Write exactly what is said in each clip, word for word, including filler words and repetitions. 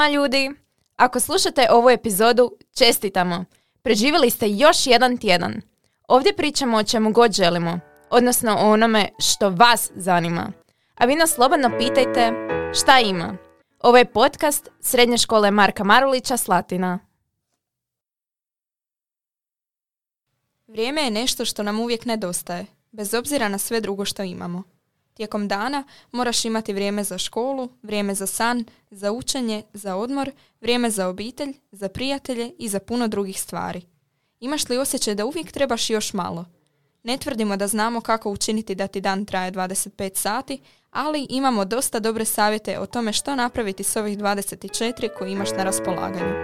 vama, ljudi. Ako slušate ovu epizodu, čestitamo. Preživjeli ste još jedan tjedan. Ovdje pričamo o čemu god želimo, odnosno o onome što vas zanima. A vi nas slobodno pitajte šta ima. Ovo je podcast Srednje škole Marka Marulića Slatina. Vrijeme je nešto što nam uvijek nedostaje, bez obzira na sve drugo što imamo. Tijekom dana moraš imati vrijeme za školu, vrijeme za san, za učenje, za odmor, vrijeme za obitelj, za prijatelje i za puno drugih stvari. Imaš li osjećaj da uvijek trebaš još malo? Ne tvrdimo da znamo kako učiniti da ti dan traje dvadeset pet sati, ali imamo dosta dobre savjete o tome što napraviti s ovih dvadeset četiri koje imaš na raspolaganju.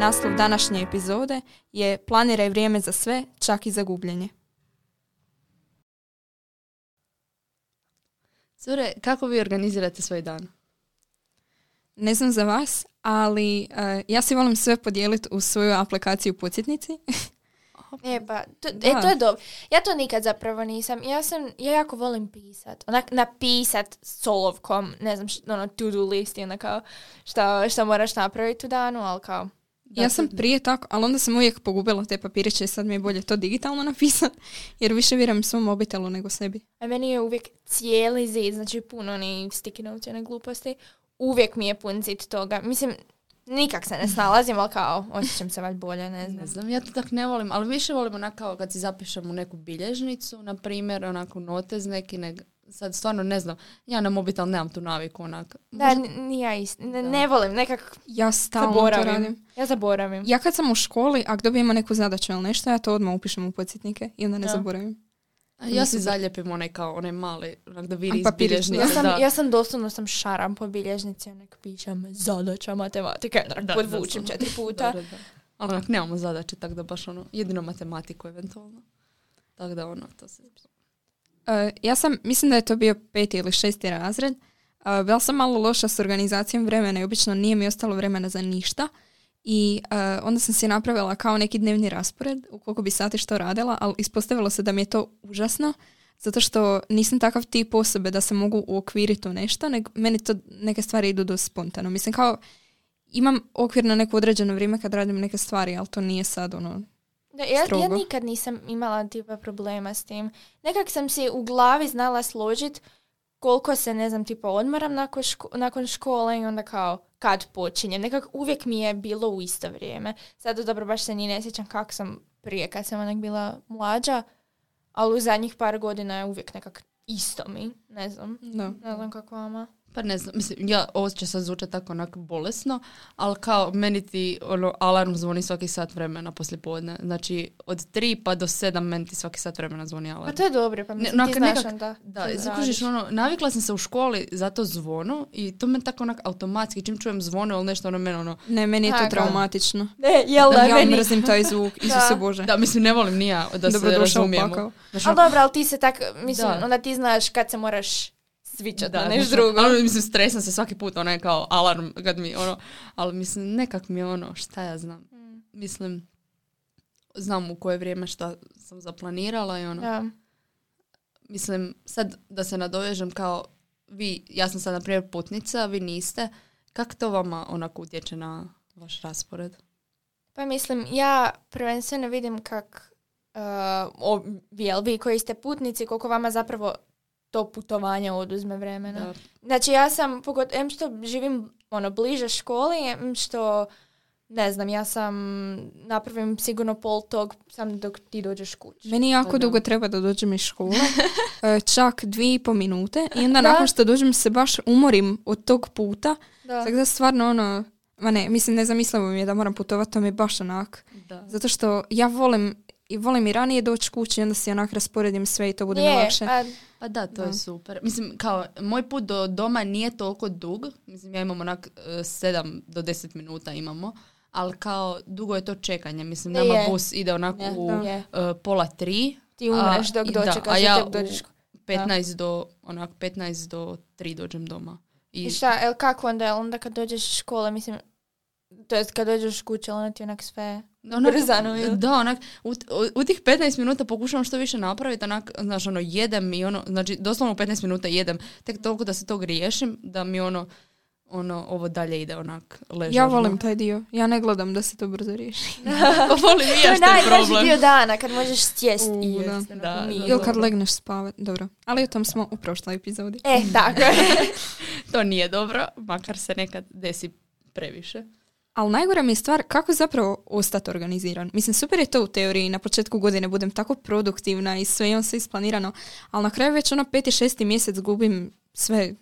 Naslov današnje epizode je Planiraj vrijeme za sve, čak i za gubljenje. Cure, kako vi organizirate svoj dan? Ne znam za vas, ali uh, ja si volim sve podijeliti u svoju aplikaciju Podsjetnici. E, pa, to, e, to je dobro. Ja to nikad zapravo nisam. Ja, sam, ja jako volim pisat. Onak, napisat solovkom, ne znam, što, ono, to-do list i onda kao šta, šta moraš napraviti u danu, ali kao... Ja sam prije tako, ali onda sam uvijek pogubila te papiriće i sad mi je bolje to digitalno napisati, jer više vjerujem svom mobitelu nego sebi. A meni je uvijek cijeli zid, znači puno ni sticky note gluposti, uvijek mi je pun zid toga. Mislim, nikak se ne snalazim, ali kao osjećam se valjda bolje, ne znam. Ne znam, ja to tak ne volim, ali više volim onako kad si zapišem u neku bilježnicu, na primjer, onako notez neki, nek... sad stvarno ne znam, ja na mobitel nemam tu naviku onako. Možda... Da, n- ja isti, ne, ne volim, nekak ja stalno zaboravim. To radim. Ja zaboravim. Ja kad sam u školi, ako dobijemo neku zadaću ili nešto, ja to odmah upišem u podsjetnike i onda ne da. zaboravim. A ja se zaljepim onaj kao onaj mali, onak da vidi iz bilježnice. Ja sam, ja sam doslovno sam šaram po bilježnici, onak pišem zadaća matematike, onak podvučim četiri puta. Da, da, da. Ali onak nemamo zadaće, tako da baš ono, jedino matematiku eventualno. Tako da ono, to se... Uh, ja sam, mislim da je to bio peti ili šesti razred. Uh, bila sam malo loša s organizacijom vremena i obično nije mi ostalo vremena za ništa. I uh, onda sam si napravila kao neki dnevni raspored u koliko bi sati što radila, ali ispostavilo se da mi je to užasno, zato što nisam takav tip osobe da se mogu uokviriti u nešto, nego meni to neke stvari idu do spontano. Mislim kao, imam okvir na neko određeno vrijeme kad radim neke stvari, ali to nije sad ono... Da, ja, ja nikad nisam imala tipa problema s tim. Nekak sam si u glavi znala složiti koliko se, ne znam, tipa odmaram nakon, ško- nakon škole i onda kao kad počinjem. Nekak uvijek mi je bilo u isto vrijeme. Sad dobro, baš se ni ne sjećam kako sam prije kad sam onak bila mlađa, ali u zadnjih par godina je uvijek nekak isto mi. Ne znam. No. Ne znam kako vama. Pa ne znam, mislim, ja, ovo će sad zvučati tako onako bolesno, ali kao meni ti ono, alarm zvoni svaki sat vremena poslijepodne. Znači, od tri pa do sedam meni ti svaki sat vremena zvoni alarm. Pa to je dobro, pa mislim, ne, onaka, ti znaš nekak, onda. Da, zakužiš, ono, navikla sam se u školi za to zvono i to meni tako onak automatski, čim čujem zvono ili nešto, ono meni ono... Ne, meni je to tako traumatično. Ne, jel da, ja meni... mrzim taj zvuk, Isuse Bože. Da, mislim, ne volim ni ja da se razumijemo. Dobro, ali dobro, ali ti se tako, mislim, da. Onda ti znaš kad se moraš svičat na nešto drugo. Ali, mislim, stresam se svaki put, ono je kao alarm kad mi, ono, ali mislim, nekak mi je ono, šta ja znam. Mm. Mislim, znam u koje vrijeme šta sam zaplanirala i ono. Ja. Mislim, sad da se nadovežem kao, vi, ja sam sad, na primjer, putnica, vi niste. Kako to vama onako utječe na vaš raspored? Pa mislim, ja prvenstveno vidim kak, uh, jel vi koji ste putnici, koliko vama zapravo to putovanje oduzme vremena. Da. Znači ja sam, pogotovo, em što živim ono, bliže školi, em što, ne znam, ja sam napravim sigurno pol tog sam dok ti dođeš kući. Meni jako da. dugo treba da dođem iz škole, čak dvije i po minute i onda da. nakon što dođem se baš umorim od tog puta, da. tako da stvarno ono, ma ne, mislim ne zamislimo mi je da moram putovati, to mi je baš onak. Da. Zato što ja volim I volim i ranije doći kući i onda si onak rasporedim sve i to bude yeah, mi lakše. A, pa da, to da. je super. Mislim, kao, moj put do doma nije toliko dug. Mislim, ja imam onak sedam do deset minuta imamo, ali kao dugo je to čekanje. Mislim, nama yeah. bus ide onako yeah, u yeah. uh, pola tri. Ti umreš dok dočekaš. A ja u petnaest do tri dođem doma. I, I šta, el kako onda? El onda kad dođeš iz škole, mislim... To jest kad dođeš kuće, ono ti onak sve brzano je. Da, onak, u, u, u tih petnaest minuta pokušavam što više napraviti, onak, znaš, ono, jedem i ono, znači, doslovno u petnaest minuta jedem, tek toliko da se tog riješim, da mi ono, ono, ovo dalje ide onak ležarno. Ja volim taj dio. Ja ne gledam da se to brzo riješi. Volim i ja što je problem. To je najdraži dio dana kad možeš sjest i jest. Da, da, da, ili kad legneš spavat. Dobro. Ali o tom smo u prošloj epizodi. E, tako je. To nije dobro, makar se nekad desi previše. Ali najgora mi je stvar kako zapravo ostati organiziran. Mislim, super je to u teoriji. Na početku godine budem tako produktivna i sve imam sve isplanirano. Ali na kraju već ono peti, šesti mjesec gubim sve.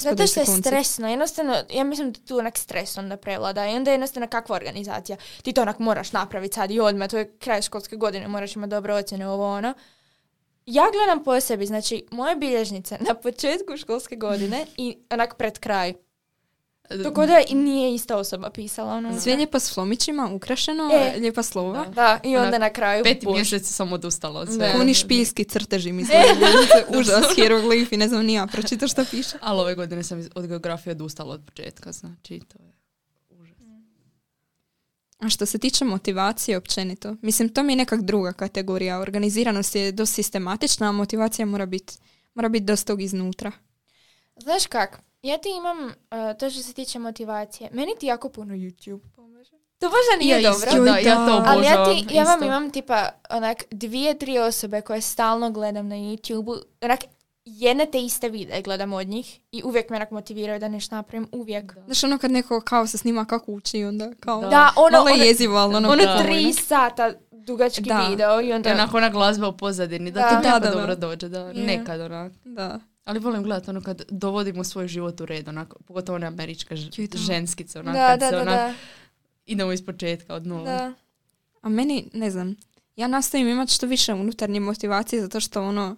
Zato što je stresno, jednostavno, ja mislim da tu onak stres onda prevlada i onda je jednostavno kakva organizacija. Ti to onak moraš napraviti sad i odmah, to je kraj školske godine, moraš imati dobre ocjene, ovo ono. Ja gledam po sebi, znači moje bilježnice na početku školske godine i onak pred kraj. Tako da nije ista osoba pisala. Ono, sve lijepo s flomićima, ukrašeno, e, lijepa slova. Da, da, i onda onak, na kraju... Peti mjesec sam odustala od sve. Oni špiljski crteži, mislim. E. Užas, hieroglifi, ne znam, nija, pročita što piše. Ali ove godine sam od geografije odustala od početka, znači to je užas. A što se tiče motivacije općenito, mislim, to mi je nekak druga kategorija. Organiziranost je dosta sistematična, a motivacija mora biti mora bit dosta tog iznutra. Znaš kak? Ja ti imam, uh, to što se tiče motivacije, meni ti jako puno YouTube pomaže. To možda nije ja, dobro. Istu, da, ja to obožavam. Ali ja, ti, ja vam imam tipa onak dvije, tri osobe koje stalno gledam na YouTube-u. Onak jedne te iste videe gledam od njih i uvijek me onak motiviraju da nešto napravim, uvijek. Da. Znaš ono kad neko kao se snima kako uči onda kao da, da ono, malo ono, jezivo, ali ono... Ono tri sata dugački da. video i onda... Onako ona glazba u pozadini, da, da ti da, da, dobro da. dođe, da, yeah. nekad onak, da. Ali volim gledati ono kad dovodimo svoj život u red, onako, pogotovo one američke ženskice, onako, da, kad da, se da, onak, da. idemo iz početka, od nula. Da. A meni, ne znam, ja nastavim imati što više unutarnje motivacije, zato što ono,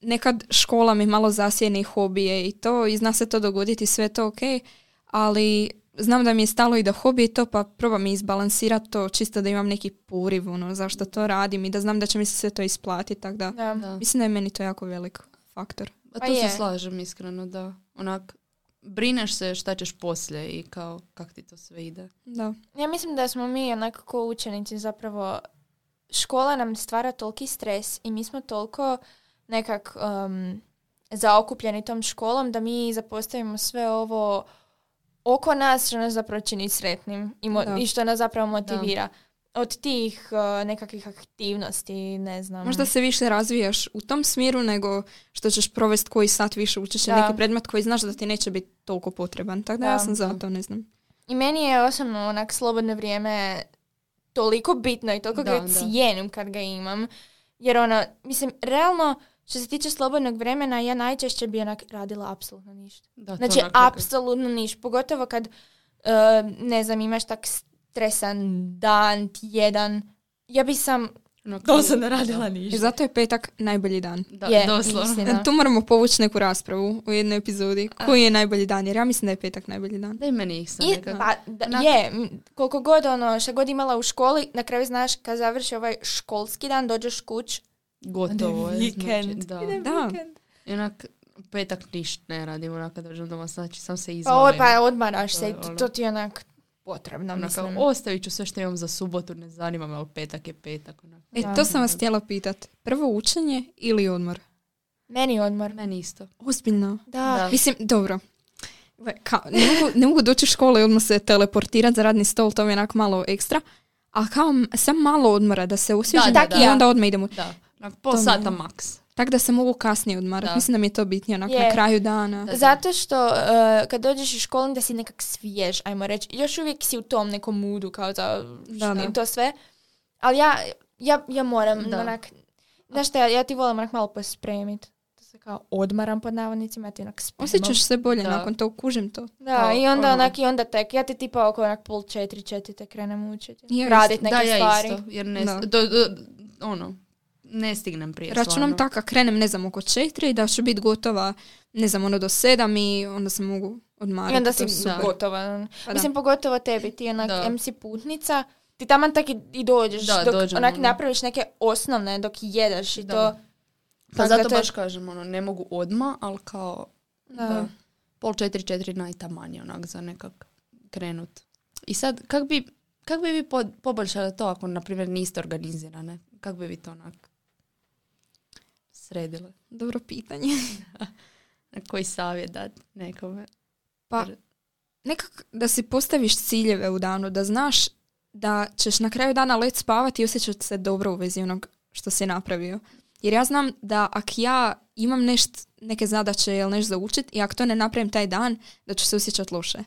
nekad škola mi malo zasjene i hobije i to, i zna se to dogoditi, sve to ok, ali znam da mi je stalo i da hobije to, pa probam izbalansirati to, čisto da imam neki poriv, ono, zašto to radim i da znam da će mi se sve to isplatiti, tako da, da. da. mislim da je meni to jako velik faktor. A tu se slažem iskreno, da. Onak, brineš se šta ćeš poslije i kao kak ti to sve ide. Da. Ja mislim da smo mi onako ko učenici zapravo, škola nam stvara toliki stres i mi smo toliko nekak um, zaokupljeni tom školom da mi zapostavimo sve ovo oko nas što nas zapravo čini sretnim i, mo- i što nas zapravo motivira. Da. Od tih uh, nekakvih aktivnosti, ne znam. Možda se više razvijaš u tom smjeru nego što ćeš provesti koji sat više učiš na neki predmet koji znaš da ti neće biti toliko potreban. Tako da, da ja sam za to, ne znam. I meni je osobno onak slobodno vrijeme toliko bitno i toliko da, ga cijenim kad ga imam. Jer ono, mislim, realno što se tiče slobodnog vremena ja najčešće bi onak radila apsolutno ništa. Da, znači, apsolutno ništa. Pogotovo kad, uh, ne znam, imaš tak stresan dan, tjedan. Ja bi sam... No, to sam ne radila ništa. Zato je petak najbolji dan. Da, je, doslovno. Istina. Tu moramo povući neku raspravu u jednoj epizodi. Koji je najbolji dan? Jer ja mislim da je petak najbolji dan. Da i meni ih sam nekako. Pa, da, je, koliko god ono, šta god imala u školi, na kraju znaš kad završi ovaj školski dan, dođeš kuć. Gotovo je. Vikend. Znači, da. da. I onak petak ništa ne radim. Onak kad dođem doma, znači sam se izvalim. Pa, pa odmaraš to se. Ono. To ti onak... potrebna, ono, mislim. Kao, ostavit ću sve što imam za subotu, ne zanima me, ali petak je petak. Onako. E, to sam vas htjela pitati. Prvo učenje ili odmor? Meni odmor. Meni isto. Ozbiljno? Da. da. Mislim, dobro. Kao, ne, mogu, ne mogu doći u školu i odmah se teleportirati za radni stol, to mi je onako malo ekstra. A kao, sam malo odmora, da se osvježim i onda odmah idemo. Da, pol sata maks. Tako da se mogu kasnije odmarati. Mislim da mi je to bitnije onak, na kraju dana. Zato što uh, kad dođeš u školu da si nekak svjež, ajmo reći. Još uvijek si u tom nekom moodu kao za da, da. to sve. Ali ja, ja, ja moram da. onak... Znaš što, ja, ja ti volim onak malo pospremiti. To se kao odmaram pod navodnicima, ja ti onak spremam. Osjećaš se bolje da. nakon to, kužim to. Da, kao, i onda ono. onak i onda tek. Ja ti tipa oko onak pol četiri, četiri te krenem učiti. Ja, raditi neke da, stvari. Da, ja isto. Jer ne... Da. Do, do, ono... Ne stignem prije. Računam tako, krenem, ne znam, oko četiri, da ću biti gotova, ne znam, ono do sedam i onda se mogu odmariti. I onda si super. gotova. Pa Mislim, da. pogotovo tebi, ti onak da. em si putnica, ti taman tak i, i dođeš, da, dok dođem, onak ono. napraviš neke osnovne dok jedeš i da. to... Pa tak, zato to baš je... kažem, ono, ne mogu odmah, ali kao da. Da, pol četiri, četiri najtamanje onak za nekak krenut. I sad, kak bi, kak bi vi pod, poboljšali to ako, na primjer, niste organizirane? Kak bi vi to onak... sredila? Dobro pitanje. Na koji savjet dati nekome? Pa, nekako da si postaviš ciljeve u danu, da znaš da ćeš na kraju dana let spavati i osjećati se dobro u vezi onog što si napravio. Jer ja znam da ako ja imam nešto, neke zadaće ili nešto za učit i ako to ne napravim taj dan, da ću se osjećati loše.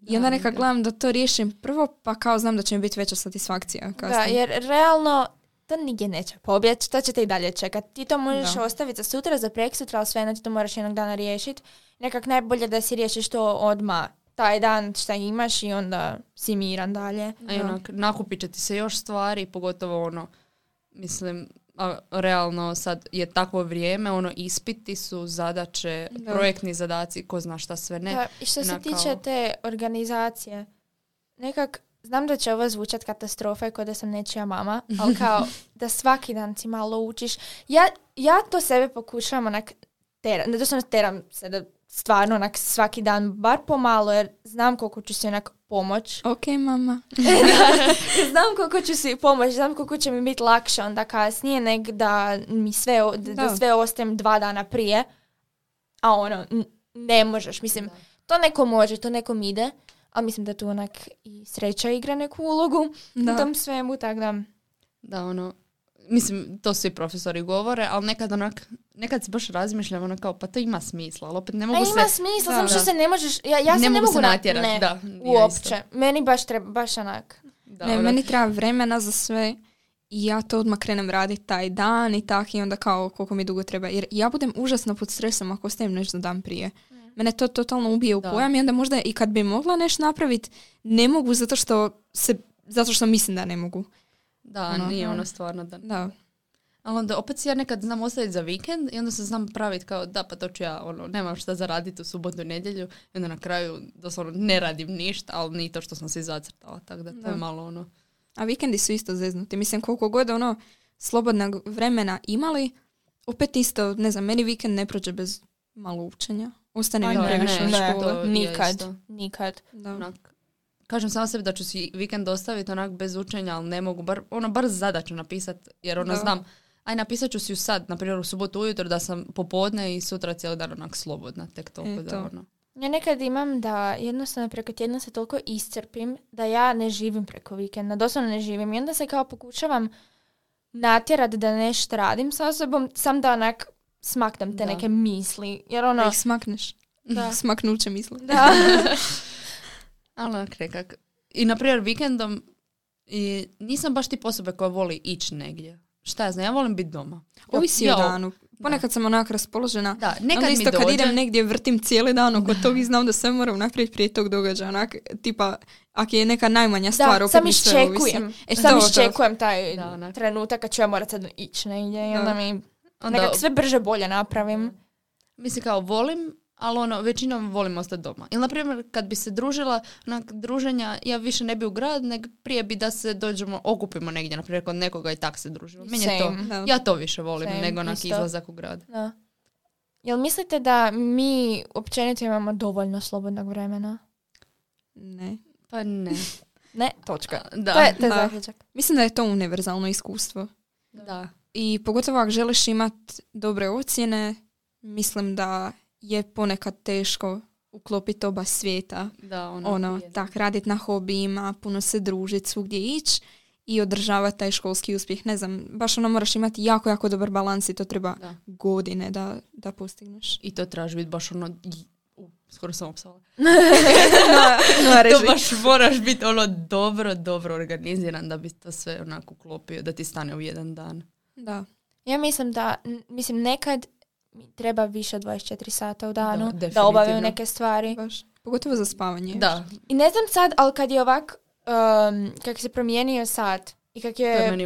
Da, I onda nekako da. gledam da to riješim prvo, pa kao znam da će mi biti veća satisfakcija kasnije. Da, jer realno to nigdje neće pobjeći, to će te i dalje čekati. Ti to možeš da. ostaviti za sutra, za preksutra, ali sve jedno ti to moraš jednog dana riješiti. Nekak najbolje da si riješiš to odmah, taj dan šta imaš i onda si miran dalje. A jednak, nakupit će ti se još stvari, pogotovo ono, mislim, a, realno sad je takvo vrijeme, ono, ispiti su zadaće, da. projektni zadaci, ko zna šta sve ne. Da, i što se Nakao... tiče te organizacije, nekak, znam da će ovo zvučat katastrofa kao da sam nečija mama, ali kao da svaki dan si malo učiš. Ja, ja to sebe pokušavam onak, teram, da doslovno teram se da stvarno onak svaki dan, bar pomalo, jer znam koliko ću si onak pomoć. Ok, mama. Znam koliko ću si pomoć, znam koliko će mi biti lakše onda kasnije, nek da mi sve, da, da. da sve ostajem dva dana prije, a ono, ne možeš. Mislim, to neko može, to nekom ide, ali mislim da tu onak i sreća igra neku ulogu da. u tom svemu, tako da. Da, ono, mislim, to svi profesori govore, ali nekad onak, nekad se baš razmišljam ono kao, pa to ima smisla, ali opet ne mogu A, se... ima smisla, samo što se ne možeš... Ja, ja ne se ne mogu se natjerati, ne, da. Uopće. Ja meni baš treba, baš onak. Da, ne, onak. Meni treba vremena za sve i ja to odmah krenem raditi taj dan i tak i onda kao koliko mi dugo treba. Jer ja budem užasno pod stresom ako ostavim nešto dan prije. Mm. Mene to totalno ubije u da. pojam i onda možda i kad bi mogla nešto napraviti, ne mogu zato što se, zato što mislim da ne mogu. Da, ono, nije ono stvarno da... da. Ali onda opet si ja nekad znam ostaviti za vikend i onda se znam praviti kao da pa to ću ja, ono, nemam šta zaraditi u subotu i nedjelju i onda na kraju doslovno ne radim ništa, ali ni to što sam se zacrtala, tako da to da. je malo ono. A vikendi su isto zeznuti, mislim koliko god ono slobodnog vremena imali, opet isto, ne znam, meni vikend ne prođe bez malo učenja. Ostane mi previše u školu. Nikad, nikad. Da. Kažem sama sebi da ću si vikend ostaviti onak bez učenja, ali ne mogu, bar, ono, bar zadaću napisati, jer ono da. znam aj, napisat ću si ju sad, na primjer u subotu ujutro da sam popodne i sutra cijeli dan onak slobodna, tek toliko da ono. Ja nekad imam da jednostavno preko tjedna se toliko iscrpim da ja ne živim preko vikenda, doslovno ne živim. I onda se kao pokušavam natjerati da nešto radim sa sobom, sam da onak smaknem te da. neke misli. Jer ono... Da ih smakneš. Da. Smaknuće misli. Da. Ali onak nekak. I na primjer vikendom i nisam baš tip osobe koja voli ići negdje. Šta ja znam, ja volim biti doma. Ovisi ja, o danu. Ponekad da. sam onak raspoložena. Da, nekad onda mi isto dođe. Kad idem negdje vrtim cijeli dan oko toga i znam da sve moram napraviti prije tog događaja. Onak, tipa, ako je neka najmanja stvar, da, opet mi sve ovisi. E, sam iščekujem taj da, trenutak kad ću ja morat sad ići negdje. I onda mi onda, nekak sve brže bolje napravim. Mislim kao volim, ali ono, većinom volim ostati doma. Ili, na primjer, kad bi se družila, onak, druženja, ja više ne bi u grad, nego prije bi da se dođemo, okupimo negdje, na primjer, kod nekoga i tak se družimo. Meni je to, ja to više volim Same. nego onak izlazak u grad. Da. Jel mislite da mi općenito imamo dovoljno slobodnog vremena? Ne. Pa ne. ne, točka. Da. To je, to je zaključak. Mislim da je to univerzalno iskustvo. Da. da. I pogotovo ako želiš imati dobre ocjene, mislim da je ponekad teško uklopiti oba svijeta. Da, ono, ono tak, raditi na hobijima, puno se družiti, svugdje ići i održavati taj školski uspjeh. Ne znam, baš ono moraš imati jako, jako dobar balans i to treba da. godine da, da postigneš. I to trebaš biti baš ono... U, skoro sam opsala. To baš moraš biti ono dobro, dobro organiziran da bi to sve onako uklopio, da ti stane u jedan dan. Da. Ja mislim da, mislim nekad treba više od dvadeset četiri sata u danu da, da obavim neke stvari. Baš. Pogotovo za spavanje. Da. I ne znam sad, ali kad je ovak, um, kak se promijenio sat i kak je,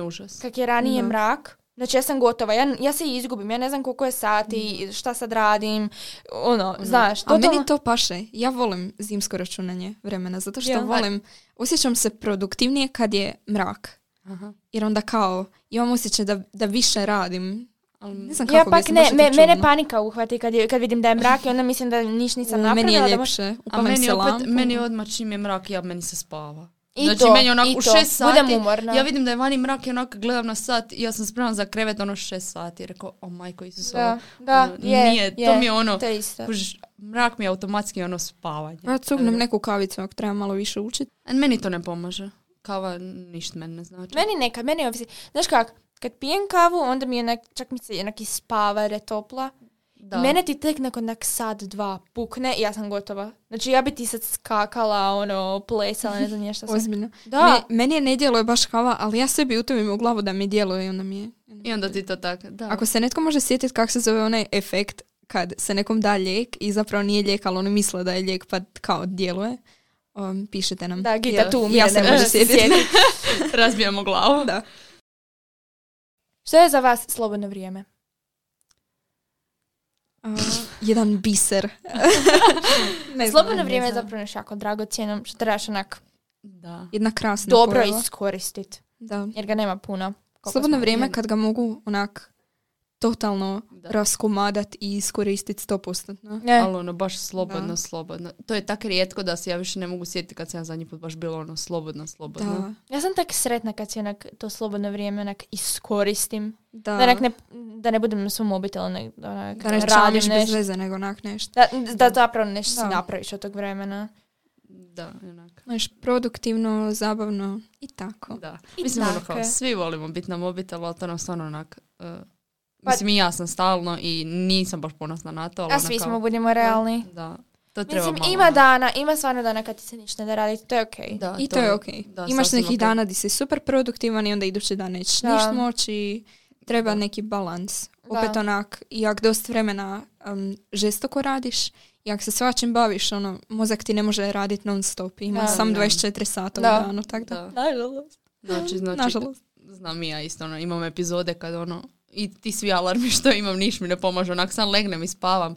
kak je ranije da. mrak, znači ja sam gotova, ja, ja se izgubim, ja ne znam koliko je sati, mm. šta sad radim, ono, mm. znaš. To, A meni to paše, ja volim zimsko računanje vremena, zato što ja. volim, osjećam se produktivnije kad je mrak. Aha. Jer onda kao, imam osjećaj da, da više radim. Ne znam ja pak ne, me, mene panika uhvati kad, je, kad vidim da je mrak i onda mislim da niš nisam napravila. Meni je ljepše, upamem se lampu. Meni odmah čim je mrak, ja meni se spava. I znači to, meni onako u šest sati, budem umorna. Ja vidim da je vani mrak i onako gledam na sat i ja sam spremna za krevet ono šest sati. Rekao, o majko Isusova, ono, nije, je, to mi je ono, kuž, mrak mi je automatski ono spavanje. Ja cugnem neku kavicu ako treba malo više učiti. Meni to ne pomaže, kava ništa meni ne znači. Meni neka, meni ovisi, znaš kak, kad pijem kavu onda mi je onak, čak mi se jednak i spava jer je topla. Da. Mene ti tek nakon nak sad, dva pukne i ja sam gotova. Znači ja bi ti sad skakala, ono, plesala, ne znam nešto. Ozbiljno. Da. Mi, meni je ne djeluje baš kava, ali ja sebi utovim u glavu da mi djeluje i onda mi je... I onda ti to tako, da. Ako se netko može sjetiti kako se zove onaj efekt kad se nekom da lijek i zapravo nije lijek, ali oni misle da je lijek pa kao djeluje, um, pišete nam. Da, Gita tu mi ja se može sjetiti. Razbijamo glavu. Da. Što je za vas slobodno vrijeme? Uh, jedan biser. Ne slobodno znam, vrijeme je zapravo nešto jako dragocjeno što trebaš onak da. Jedna krasna dobro iskoristiti. Jer ga nema puno. Slobodno vrijeme jedno. Kad ga mogu onak totalno da. Raskomadati i iskoristiti sto posto. Ne. Ali ono baš slobodno, da. slobodno. To je tako rijetko da se ja više ne mogu sjetiti kad sam ja zadnji put baš bilo ono slobodno, slobodno. Da. Ja sam tak sretna kad se onak to slobodno vrijeme onak iskoristim. Da, da, ne, da ne budem na svom mobitelu. Ne, da ne čališ bez veze nego onak nešto. Da, da, da zapravo nešto da. Si napraviš od tog vremena. Da, onak. Znaš, produktivno, zabavno i tako. Da. I mislim tako. Ono kao svi volimo biti na mobitelu, ali to nam stvarno onak... Uh, Pa, mislim i ja sam stalno i nisam baš ponosna na to. A svi kao, smo, budemo realni. Da, to treba mislim, malo. Ima dana, ima stvarno dana kad ti se ništa ne radi, to je okej. Okay. Da, I to, to je okej. Okay. Imaš nekih okay. dana gdje si super produktivan i onda idući dan nećeš ništa moći. Treba da. Neki balans. Opet da. Onak, i ako dosta vremena um, žestoko radiš, i ako se svačim baviš, ono, mozak ti ne može raditi non stop. Ima da, sam da. dvadeset četiri sata u danu. Tako da. Da. Nažalost. Znači, znači, Nažalost. Znam i ja isto, ono, imam epizode kad ono, i ti svi alarmi što imam, niš mi ne pomažu. Onak, sam legnem i spavam.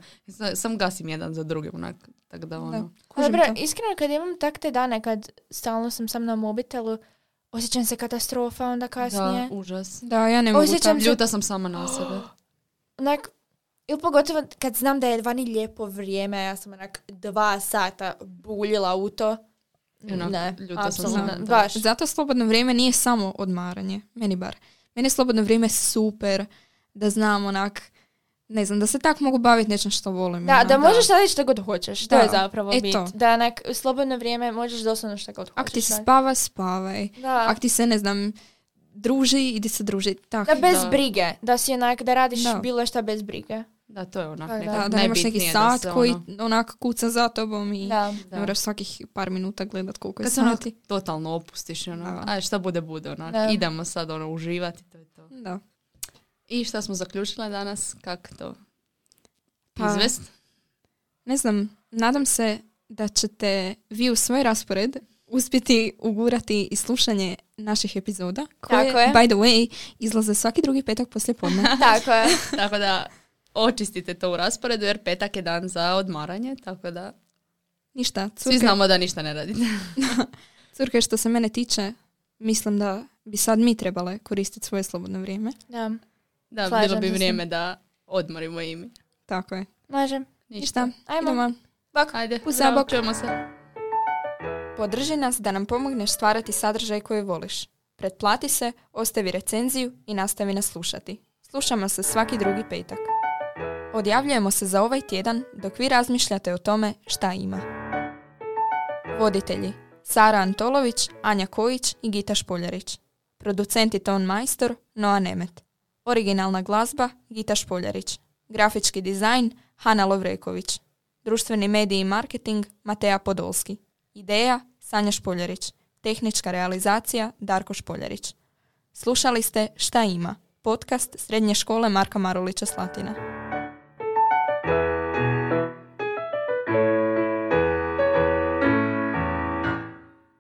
Sam gasim jedan za drugim, onak. Tako da, ono... Da. Dobro, iskreno, kad imam takte dane, kad stalno sam sam na mobitelu, osjećam se katastrofa onda kasnije. Da, užas. Da, ja ne mogu tam. Se... Ljuta sam sama na sebe. Onak, ili pogotovo kad znam da je vani lijepo vrijeme, ja sam onak dva sata buljila u to. Onak, ne, ljuta sam sama. Baš. Zato slobodno vrijeme nije samo odmaranje. Meni bar. Meni je slobodno vrijeme super, da znam onak, ne znam, da se tak mogu baviti nečem što volim. Da, ono, da možeš raditi što god hoćeš, da. To je zapravo e bit. To. Da, onak, u slobodno vrijeme možeš doslovno što god hoćeš. Ako ti se spava, spavaj. Da. Ako ti se, ne znam, druži, idi se druži. Tak, da, bez da. Brige, da si onak, da radiš da. Bilo šta bez brige. Da, to je onak da, nekad da, da, najbitnije. Da, imaš neki sat ono... koji onak kuca za tobom i da, da. Ne moraš svakih par minuta gledat koliko je sati. Kad se totalno opustiš, ono, a šta bude, bude, onak. Da. Idemo sad ono, uživati, to je to. Da. I šta smo zaključile danas, kako to izvest? Pa, ne znam, nadam se da ćete vi u svoj raspored uspjeti ugurati i slušanje naših epizoda, koje, tako je. By the way, izlaze svaki drugi petak poslijepodne. Tako je, tako da... Očistite to u rasporedu jer petak je dan za odmaranje, tako da ništa, curke. Svi znamo da ništa ne radite. Curke, što se mene tiče, mislim da bi sad mi trebale koristiti svoje slobodno vrijeme. Da, da slažem, bilo bi vrijeme da odmorimo imi. Tako je. Slažem. Ništa. ništa. Ajmo. Bok. Ajde. Pusa, čujemo se. Podrži nas da nam pomogneš stvarati sadržaj koji voliš. Pretplati se, ostavi recenziju i nastavi nas slušati. Slušamo se svaki drugi petak. Odjavljujemo se za ovaj tjedan dok vi razmišljate o tome šta ima. Voditelji Sara Antolović, Anja Kojić i Gita Špoljarić. Producenti ton majstor Noa Nemet. Originalna glazba Gita Špoljarić. Grafički dizajn Hana Lovreković. Društveni mediji i marketing Mateja Podolski. Ideja Sanja Špoljarić. Tehnička realizacija Darko Špoljarić. Slušali ste Šta ima? Podcast Srednje škole Marka Marulića Slatina.